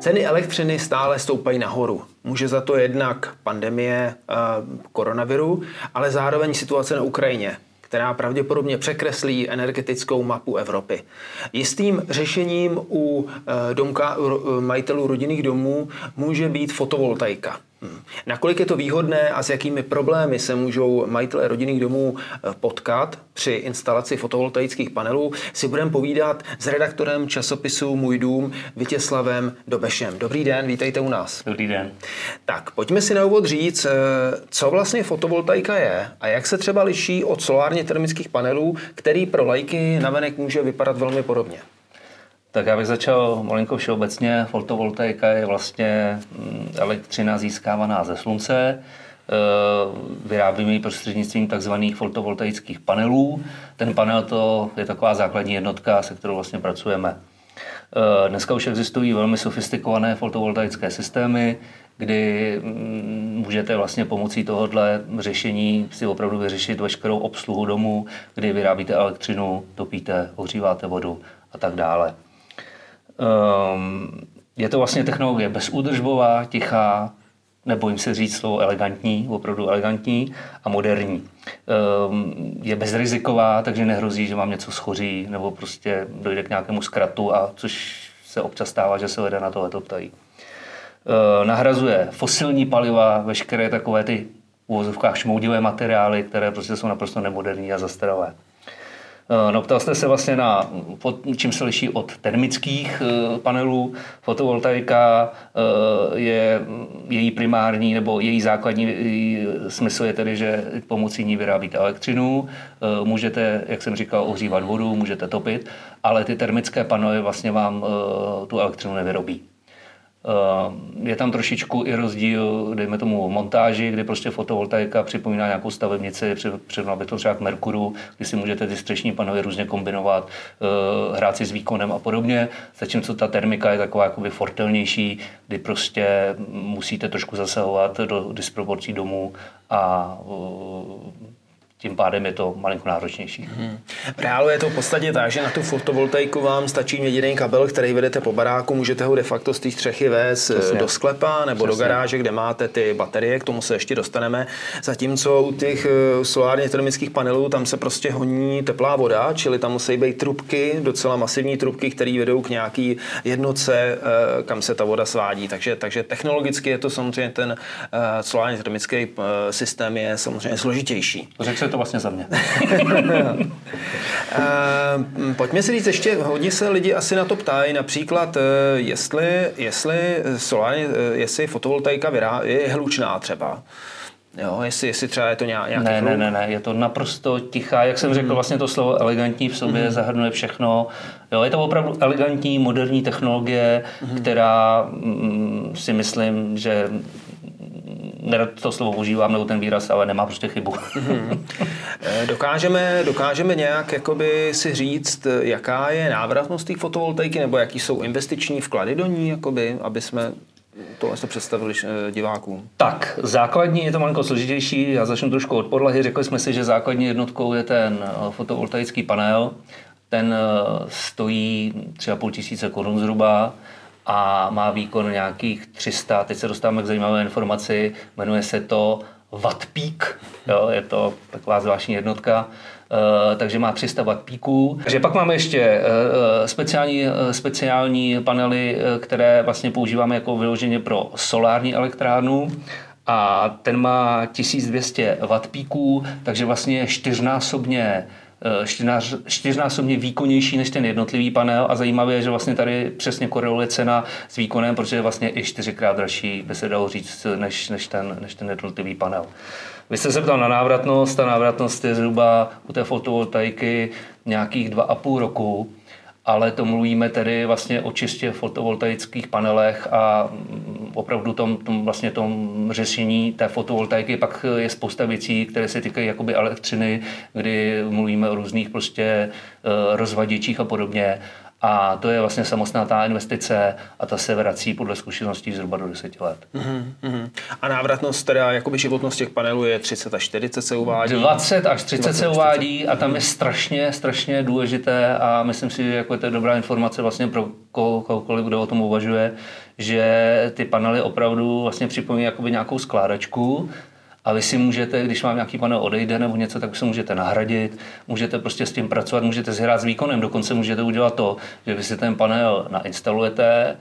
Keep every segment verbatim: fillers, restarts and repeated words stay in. Ceny elektřiny stále stoupají nahoru. Může za to jednak pandemie koronaviru, ale zároveň situace na Ukrajině, která pravděpodobně překreslí energetickou mapu Evropy. Jistým řešením u domka, majitelů rodinných domů může být fotovoltaika. Nakolik je to výhodné a s jakými problémy se můžou majitelé rodinných domů potkat při instalaci fotovoltaických panelů, si budeme povídat s redaktorem časopisu Můj dům Vítězslavem Dobešem. Dobrý den, vítejte u nás. Dobrý den. Tak, pojďme si na úvod říct, co vlastně fotovoltaika je a jak se třeba liší od solárně termických panelů, který pro laiky navenek může vypadat velmi podobně. Tak já bych začal malinko všeobecně. Fotovoltaika je vlastně elektřina získávaná ze slunce. Vyrábíme ji prostřednictvím tzv. Fotovoltaických panelů. Ten panel to je taková základní jednotka, se kterou vlastně pracujeme. Dneska už existují velmi sofistikované fotovoltaické systémy, kdy můžete vlastně pomocí tohohle řešení si opravdu vyřešit veškerou obsluhu domu, kdy vyrábíte elektřinu, topíte, ohříváte vodu a tak dále. Je to vlastně technologie bezúdržbová, tichá, nebojím se říct slovo elegantní, opravdu elegantní a moderní. Je bezriziková, takže nehrozí, že vám něco schoří nebo prostě dojde k nějakému zkratu, a což se občas stává, že se lidé na tohleto ptají. Nahrazuje fosilní paliva, veškeré takové ty v uvozovkách šmoudivé materiály, které prostě jsou naprosto nemoderní a zastaralé. No, ptal jste se vlastně na, čím se liší od termických panelů. Fotovoltaika je její primární nebo její základní její smysl je tedy, že pomocí ní vyrábíte elektřinu, můžete, jak jsem říkal, ohřívat vodu, můžete topit, ale ty termické panely vlastně vám tu elektřinu nevyrobí. Je tam trošičku i rozdíl, dejme tomu, montáži, kdy prostě fotovoltaika připomíná nějakou stavebnici, přirovnal bych to třeba k Merkuru, kdy si můžete ty střešní panely různě kombinovat, hrát si s výkonem a podobně, zatímco ta termika je taková jakoby fortelnější, kdy prostě musíte trošku zasahovat do disproporcí domů a tím pádem je to malinko náročnější. Hmm. V reálu je to v podstatě tak, že na tu fotovoltaiku vám stačí jediný kabel, který vedete po baráku, můžete ho de facto z té střechy vést do sklepa nebo Přesně. do garáže, kde máte ty baterie, k tomu se ještě dostaneme. Zatímco u těch solárně termických panelů tam se prostě honí teplá voda, čili tam musí být trubky, docela masivní trubky, které vedou k nějaký jednotce, kam se ta voda svádí. Takže, takže technologicky je to samozřejmě ten solárně termický systém je samozřejmě složitější. To vlastně za mě. Pojďme si říct ještě, hodně se lidi asi na to ptají, například jestli, jestli, solárně, jestli fotovoltaika vyrá, je hlučná třeba. Jo, jestli, jestli třeba je to nějaký hluk. Ne, ne, ne, ne, je to naprosto tichá. Jak jsem řekl, vlastně to slovo elegantní v sobě mm. zahrnuje všechno. Jo, je to opravdu elegantní, moderní technologie, mm. která mm, si myslím, že nerad to slovo užívám, nebo ten výraz, ale nemá prostě chybu. Hmm. Dokážeme, dokážeme nějak jakoby si říct, jaká je návratnost té fotovoltaiky, nebo jaký jsou investiční vklady do ní, jakoby, aby jsme to se představili divákům. Tak, základní je to malinko složitější, já začnu trošku od podlahy. Řekli jsme si, že základní jednotkou je ten fotovoltaický panel. Ten stojí třeba půl tisíce korun zhruba a má výkon nějakých tři sta, teď se dostáváme k zajímavé informaci, jmenuje se to Wattpeak, jo, je to taková zvláštní jednotka, e, takže má tři sta wattpíků. Takže pak máme ještě e, speciální, e, speciální panely, e, které vlastně používáme jako vyloženě pro solární elektrárnu, a ten má tisíc dvě stě wattpíků, takže vlastně čtyřnásobně Čtyřnář, čtyřnásobně výkonnější než ten jednotlivý panel, a zajímavé je, že vlastně tady přesně koreluje cena s výkonem, protože je vlastně i čtyřikrát dražší, by se dalo říct, než, než, ten, než ten jednotlivý panel. Vy jste se ptal na návratnost, ta návratnost je zhruba u té fotovoltaiky nějakých dva a půl roku, ale to mluvíme tedy vlastně o čistě fotovoltaických panelech, a opravdu tom, tom, vlastně tom řešení té fotovoltaiky pak je spousta věcí, které se týkají jakoby elektřiny, kdy mluvíme o různých prostě rozvaděčích a podobně. A to je vlastně samostatná investice a ta se vrací podle zkušeností zhruba do deseti let. Mm-hmm. A návratnost, teda jakoby životnost těch panelů je třicet až čtyřicet se uvádí? dvacet až třicet se uvádí a tam je strašně, strašně důležité a myslím si, že jako je to dobrá informace vlastně pro kohokoliv, kdo o tom uvažuje, že ty panely opravdu vlastně připomínají jakoby nějakou skládačku. A vy si můžete, když vám nějaký panel odejde nebo něco, tak se můžete nahradit, můžete prostě s tím pracovat, můžete si hrát s výkonem, dokonce můžete udělat to, že vy si ten panel nainstalujete,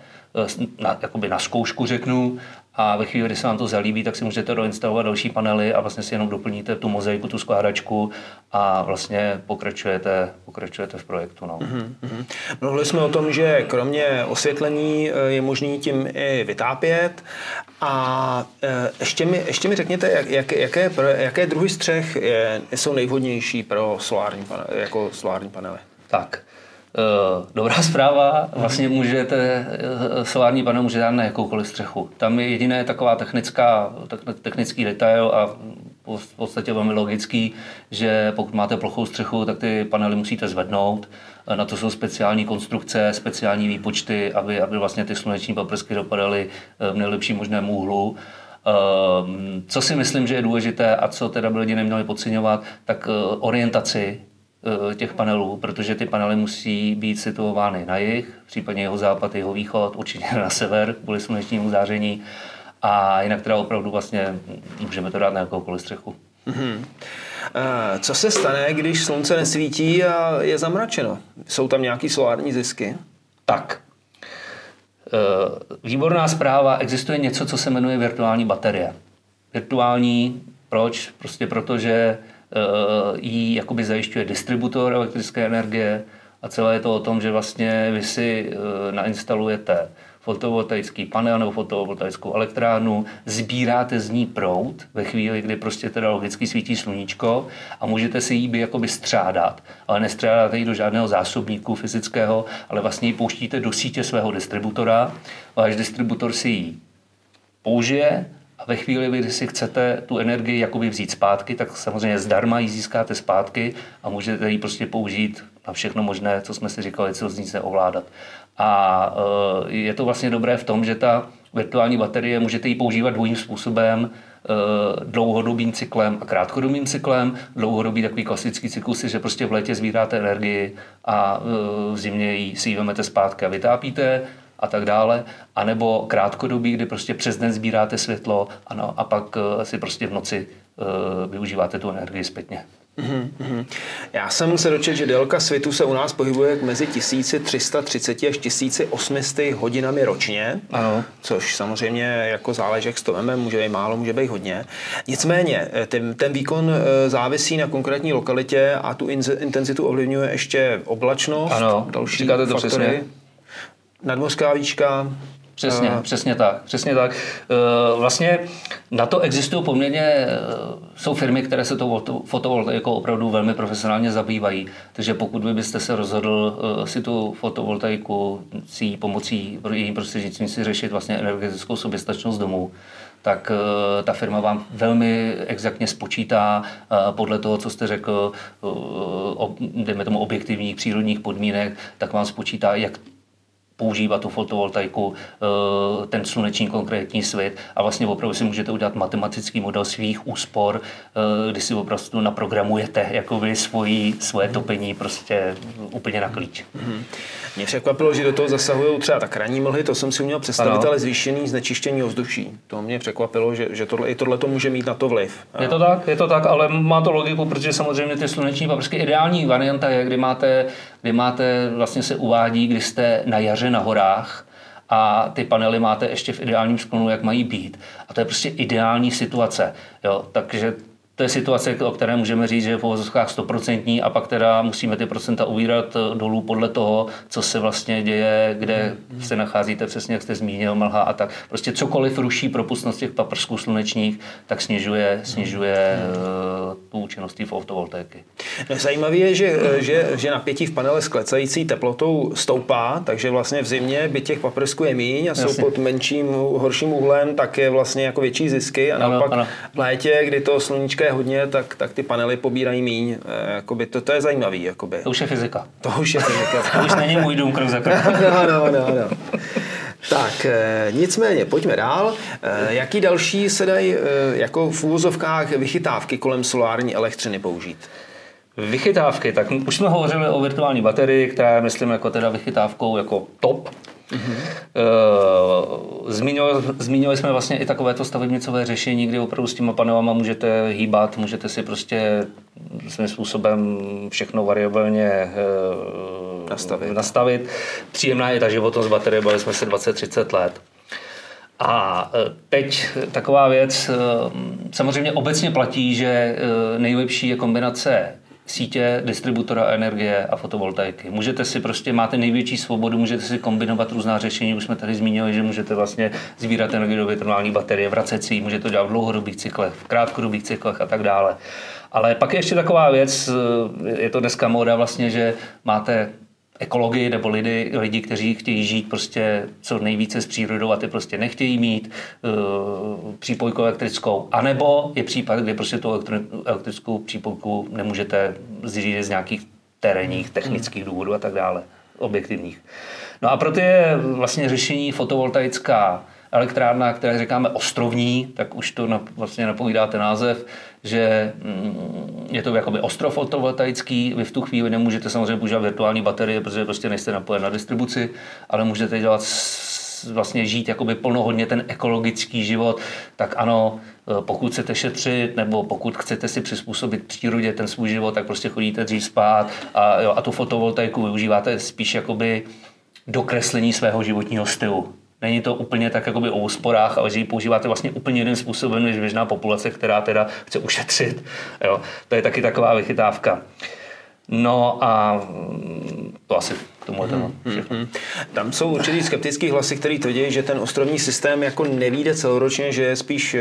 na, jakoby na zkoušku řeknu, a ve chvíli, kdy se vám to zalíbí, tak si můžete doinstalovat další panely a vlastně si jenom doplníte tu mozaiku, tu skládačku a vlastně pokračujete, pokračujete v projektu. No. Mm-hmm. Mluvili jsme o tom, že kromě osvětlení je možný tím i vytápět. A ještě mi, ještě mi řekněte, jak, jak, jaké, jaké druhy střech je, jsou nejvhodnější pro solární panely, jako solární panely? Tak. Dobrá zpráva, vlastně můžete, solární panel může dát na jakoukoliv střechu. Tam je jediné taková technická, technický detail a v podstatě velmi logický, že pokud máte plochou střechu, tak ty panely musíte zvednout. Na to jsou speciální konstrukce, speciální výpočty, aby, aby vlastně ty sluneční paprsky dopadaly v nejlepším možném úhlu. Co si myslím, že je důležité a co teda by lidi neměli podceňovat, tak orientaci těch panelů, protože ty panely musí být situovány na jih, případně jeho západ, jeho východ, určitě na sever, kvůli slunečnímu záření, a jinak teda opravdu vlastně můžeme to dát na jakoukoliv střechu. Mm-hmm. Co se stane, když slunce nesvítí a je zamračeno? Jsou tam nějaký solární zisky? Tak. Výborná zpráva, existuje něco, co se jmenuje virtuální baterie. Virtuální, proč? Prostě proto, že jí jakoby zajišťuje distributor elektrické energie a celé je to o tom, že vlastně vy si nainstalujete fotovoltaický panel nebo fotovoltaickou elektrárnu, sbíráte z ní proud ve chvíli, kdy prostě teda logicky svítí sluníčko a můžete si jí jakoby střádat, ale nestřádáte ji do žádného zásobníku fyzického, ale vlastně ji pouštíte do sítě svého distributora, váš distributor si ji použije. A ve chvíli, kdy si chcete tu energii jakoby vzít zpátky, tak samozřejmě zdarma ji získáte zpátky a můžete ji prostě použít na všechno možné, co jsme si říkali, co z ní se ovládat. A je to vlastně dobré v tom, že ta virtuální baterie můžete ji používat dvojím způsobem, dlouhodobým cyklem a krátkodobým cyklem. Dlouhodobý takový klasický cyklus je, že prostě v létě sbíráte energii a v zimě si ji vemete zpátky a vytápíte a tak dále, anebo krátkodobí, kdy prostě přes den sbíráte světlo ano, a pak si prostě v noci uh, využíváte tu energii zpětně. Mm-hmm. Já jsem se dočetl, že délka světu se u nás pohybuje mezi tisíc tři sta třicet až tisíc osm set hodinami ročně, ano. Což samozřejmě jako záležek s to může být málo, může být hodně. Nicméně ten, ten výkon závisí na konkrétní lokalitě a tu in- intenzitu ovlivňuje ještě oblačnost, ano, další říkáte to faktory. Přesně. Nadmořská výška. Přesně, a... přesně tak, přesně tak. Vlastně na to existují poměrně, jsou firmy, které se to fotovoltaikou opravdu velmi profesionálně zabývají. Takže pokud vy byste se rozhodl si tu fotovoltaiku si jí pomocí jejím prostřednictvím si řešit vlastně energetickou soběstačnost domů, tak ta firma vám velmi exaktně spočítá podle toho, co jste řekl, dejme tomu objektivních přírodních podmínek, tak vám spočítá, jak používat tu fotovoltaiku, ten sluneční konkrétní svět a vlastně opravdu si můžete udělat matematický model svých úspor, kdy si opravdu naprogramujete jako vy svoji, svoje topení prostě úplně na klíč. Mm-hmm. Mě překvapilo, že do toho zasahují třeba tak ranní mlhy, to jsem si uměl představit, ano. Ale zvýšený znečištění ovzduší. To mě překvapilo, že, že tohle, i tohle to může mít na to vliv. Je to tak, je to tak, ale má to logiku, protože samozřejmě ty sluneční paprsky ideální varianta je, kdy máte, kdy máte vlastně se uvádí, kdy jste na jaře na horách a ty panely máte ještě v ideálním sklonu, jak mají být. A to je prostě ideální situace. Jo, takže to je situace, o které můžeme říct, že je v uvozovkách stoprocentní a pak teda musíme ty procenta uvírat dolů podle toho, co se vlastně děje, kde se nacházíte, přesně jak jste zmínil, mlha a tak. Prostě cokoliv ruší propustnost těch paprsků slunečních, tak snižuje, snižuje tu účinnost té fotovoltaiky. Zajímavé je, že, že, že napětí v panele s klesající teplotou stoupá, takže vlastně v zimě by těch paprsků je míň a jsou jasně pod menším, horším úhlem, tak je vlastně jako větší zisky a naopak ano, ano. V létě, kdy to sluníčko je hodně, tak, tak ty panely pobírají míň. Jakoby to, to je zajímavý. Jakoby. To už je fyzika. To už je fyzika. To už není můj dům krok za krokem. No, no, no, no. Tak, nicméně, pojďme dál. Jaký další se dají jako v úvozovkách vychytávky kolem solární elektřiny použít? Vychytávky, tak už jsme hovořili o virtuální baterii, která je, myslím, jako teda vychytávkou jako top. Mm-hmm. Zmínili jsme vlastně i takovéto stavebnicové řešení, kdy opravdu s těma panelama můžete hýbat, můžete si prostě svým způsobem všechno variabilně nastavit. nastavit. Příjemná je ta životnost baterie, bavili jsme se dvacet třicet let. A teď taková věc, samozřejmě obecně platí, že nejlepší je kombinace sítě, distributora energie a fotovoltaiky. Můžete si prostě, máte největší svobodu, můžete si kombinovat různá řešení, už jsme tady zmínili, že můžete vlastně sbírat energii do virtuální baterie, vracet si ji, můžete to dělat v dlouhodobých cyklech, v krátkodobých cyklech a tak dále. Ale pak je ještě taková věc, je to dneska móda vlastně, že máte ekologii nebo lidi, lidi, kteří chtějí žít prostě co nejvíce s přírodou a ty prostě nechtějí mít uh, přípojku elektrickou. A nebo je případ, kdy prostě tu elektri- elektrickou přípojku nemůžete zřídit z nějakých terénních, technických důvodů a tak dále, objektivních. No a proto je vlastně řešení fotovoltaická elektrárna, která říkáme ostrovní, tak už to na, vlastně napovídá ten název, že je to jakoby ostrov fotovoltaický, vy v tu chvíli nemůžete samozřejmě používat virtuální baterie, protože prostě nejste napojen na distribuci, ale můžete dělat vlastně žít jakoby plnohodně ten ekologický život, tak ano, pokud chcete šetřit, nebo pokud chcete si přizpůsobit přírodě ten svůj život, tak prostě chodíte dřív spát a, jo, a tu fotovoltaiku využíváte spíš jakoby dokreslení svého životního stylu. Není to úplně tak jakoby o úsporách, ale že ji používáte vlastně úplně jiným způsobem než běžná populace, která teda chce ušetřit. Jo, to je taky taková vychytávka. No a to asi k tomu je hmm, všechno. Hmm. Tam jsou určitý skeptický hlasy, který tvrdí, že ten ostrovní systém jako nevíde celoročně, že je spíš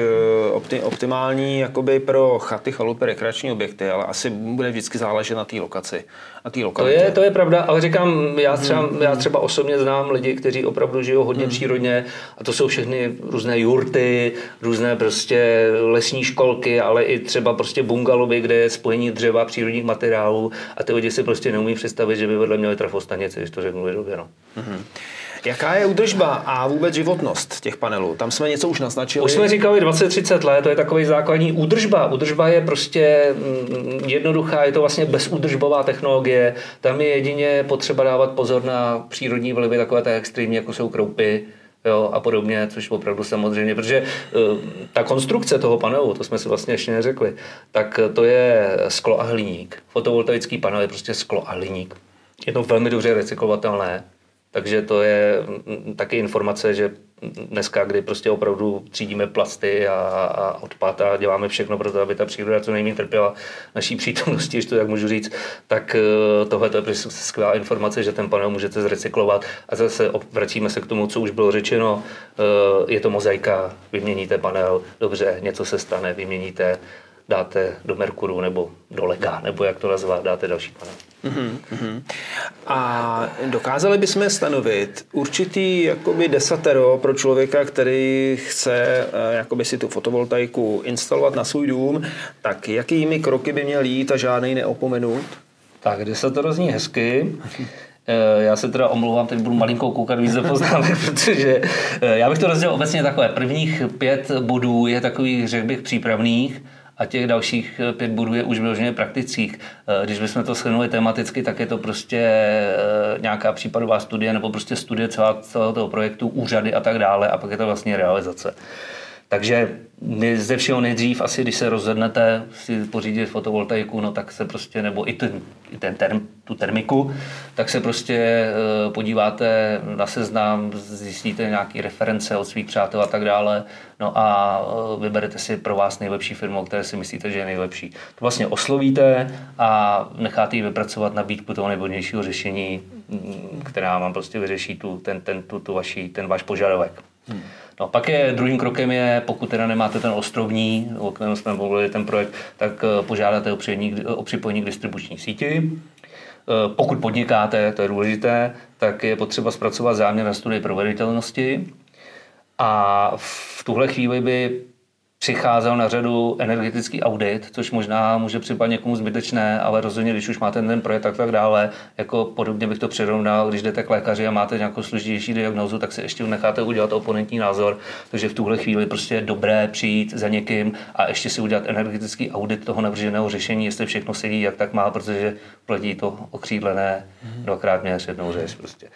opti- optimální jakoby pro chaty, chalupy, rekreační objekty, ale asi bude vždycky záležet na té lokaci. A tý to, je, to je pravda, ale říkám, já třeba, hmm. já třeba osobně znám lidi, kteří opravdu žijou hodně hmm. přírodně a to jsou všechny různé jurty, různé prostě lesní školky, ale i třeba prostě bungalovy, kde je spojení dřeva, přírodních materiálů. A ty lidi si prostě neumí představit, že by vedle měli trafostanici, když to řeknu lidově. No. Mm-hmm. Jaká je údržba a vůbec životnost těch panelů? Tam jsme něco už naznačili. Už jsme říkali dvacet třicet let, to je takový základní údržba. Údržba je prostě jednoduchá, je to vlastně bezúdržbová technologie. Tam je jedině potřeba dávat pozor na přírodní vlivy, takové tak extrémní, jako jsou kroupy. Jo, a podobně, což opravdu samozřejmě, protože uh, ta konstrukce toho panelu, to jsme si vlastně ještě neřekli, tak to je sklo a hliník. Fotovoltaický panel je prostě sklo a hliník. Je to velmi dobře recyklovatelné, takže to je m, taky informace, že dneska, kdy prostě opravdu třídíme plasty a, a odpad a děláme všechno pro to, aby ta příroda co nejméně trpěla naší přítomnosti, když to tak můžu říct, tak tohle je prostě skvělá informace, že ten panel můžete zrecyklovat a zase vracíme se k tomu, co už bylo řečeno, je to mozaika, vyměníte panel, dobře, něco se stane, vyměníte, dáte do Merkuru nebo do Lega, nebo jak to nazvat, dáte další panel. Uhum. A dokázali bychom stanovit určitý jakoby desatero pro člověka, který chce jakoby si tu fotovoltaiku instalovat na svůj dům, tak jakými kroky by měl jít a žádnej neopomenout? Tak desatero zní hezky. Já se teda omlouvám, teď budu malinkou koukat víc do poznámek, protože já bych to rozdělil obecně takové. Prvních pět bodů je takových, řekl bych, přípravných, a těch dalších pět bodů je už vyloženě praktických. Když bychom to shrnuli tematicky, tak je to prostě nějaká případová studie nebo prostě studie celá, celého toho projektu, úřady a tak dále a pak je to vlastně realizace. Takže ze všeho nejdřív asi, když se rozhodnete si pořídit fotovoltaiku, no tak se prostě, nebo i, ten, i ten term, tu termiku, tak se prostě podíváte na seznam, zjistíte nějaké reference od svých přátel a tak dále, no a vyberete si pro vás nejlepší firmu, které si myslíte, že je nejlepší. To vlastně oslovíte a necháte ji vypracovat nabídku toho nejvhodnějšího řešení, která vám prostě vyřeší tu, ten, ten, tu, tu vaši, ten váš požadavek. Hmm. No, pak je druhým krokem je, pokud teda nemáte ten ostrovní, o kterém jsme volili ten projekt, tak požádáte o připojení k distribuční síti. Pokud podnikáte, to je důležité, tak je potřeba zpracovat záměr na studii proveditelnosti. A v tuhle chvíli by přicházel na řadu energetický audit, což možná může připadat někomu zbytečné, ale rozhodně, když už máte ten projekt a tak dále, jako podobně bych to přirovnal, když jdete k lékaři a máte nějakou složitější diagnózu, tak se ještě necháte udělat oponentní názor, takže v tuhle chvíli prostě je dobré přijít za někým a ještě si udělat energetický audit toho navrženého řešení, jestli všechno sedí, jak tak má, protože platí to okřídlené dvakrát měř jednou řeč prostě.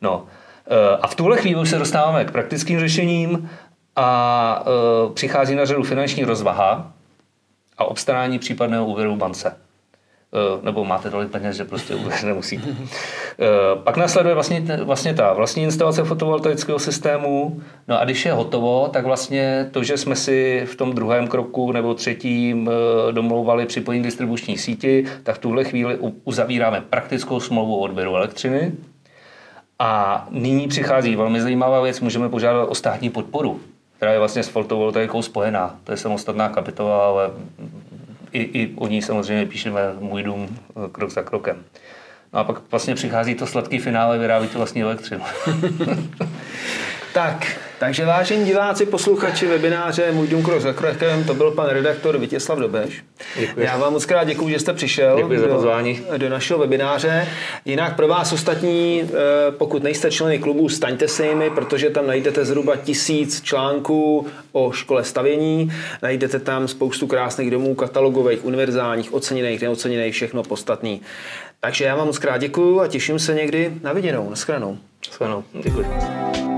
No. A v tuhle chvíli už se dostáváme k praktickým řešením. A e, přichází na řadu finanční rozvaha a obstarání případného úvěru v bance. E, nebo máte tolik peněz, že prostě úvěr nemusíte. E, pak následuje vlastně, vlastně ta vlastní instalace fotovoltaického systému. No a když je hotovo, tak vlastně to, že jsme si v tom druhém kroku nebo třetím e, domlouvali připojení distribuční síti, tak v tuhle chvíli uzavíráme praktickou smlouvu o odběru elektřiny. A nyní přichází velmi zajímavá věc, můžeme požádat o státní podporu, která je vlastně s fotovoltaikou spojená. To je samostatná kapitola, ale i, i o ní samozřejmě píšeme Můj dům krok za krokem. No a pak vlastně přichází to sladký finále, vyrábíte vlastní elektřinu. Tak, takže vážení diváci, posluchači webináře Můj dům krok za krokem, to byl pan redaktor Vítězslav Dobeš. Děkuji. Já vám moc krát děkuji, že jste přišel děkuji do, za do našeho webináře. Jinak pro vás ostatní, pokud nejste členy klubu, staňte se jimi, protože tam najdete zhruba tisíc článků o škole stavění, najdete tam spoustu krásných domů, katalogových, univerzálních, oceněných, neoceněných, všechno podstatný. Takže já vám moc krát děkuji a těším se někdy na viděnou. Na shledanou. Děkuji.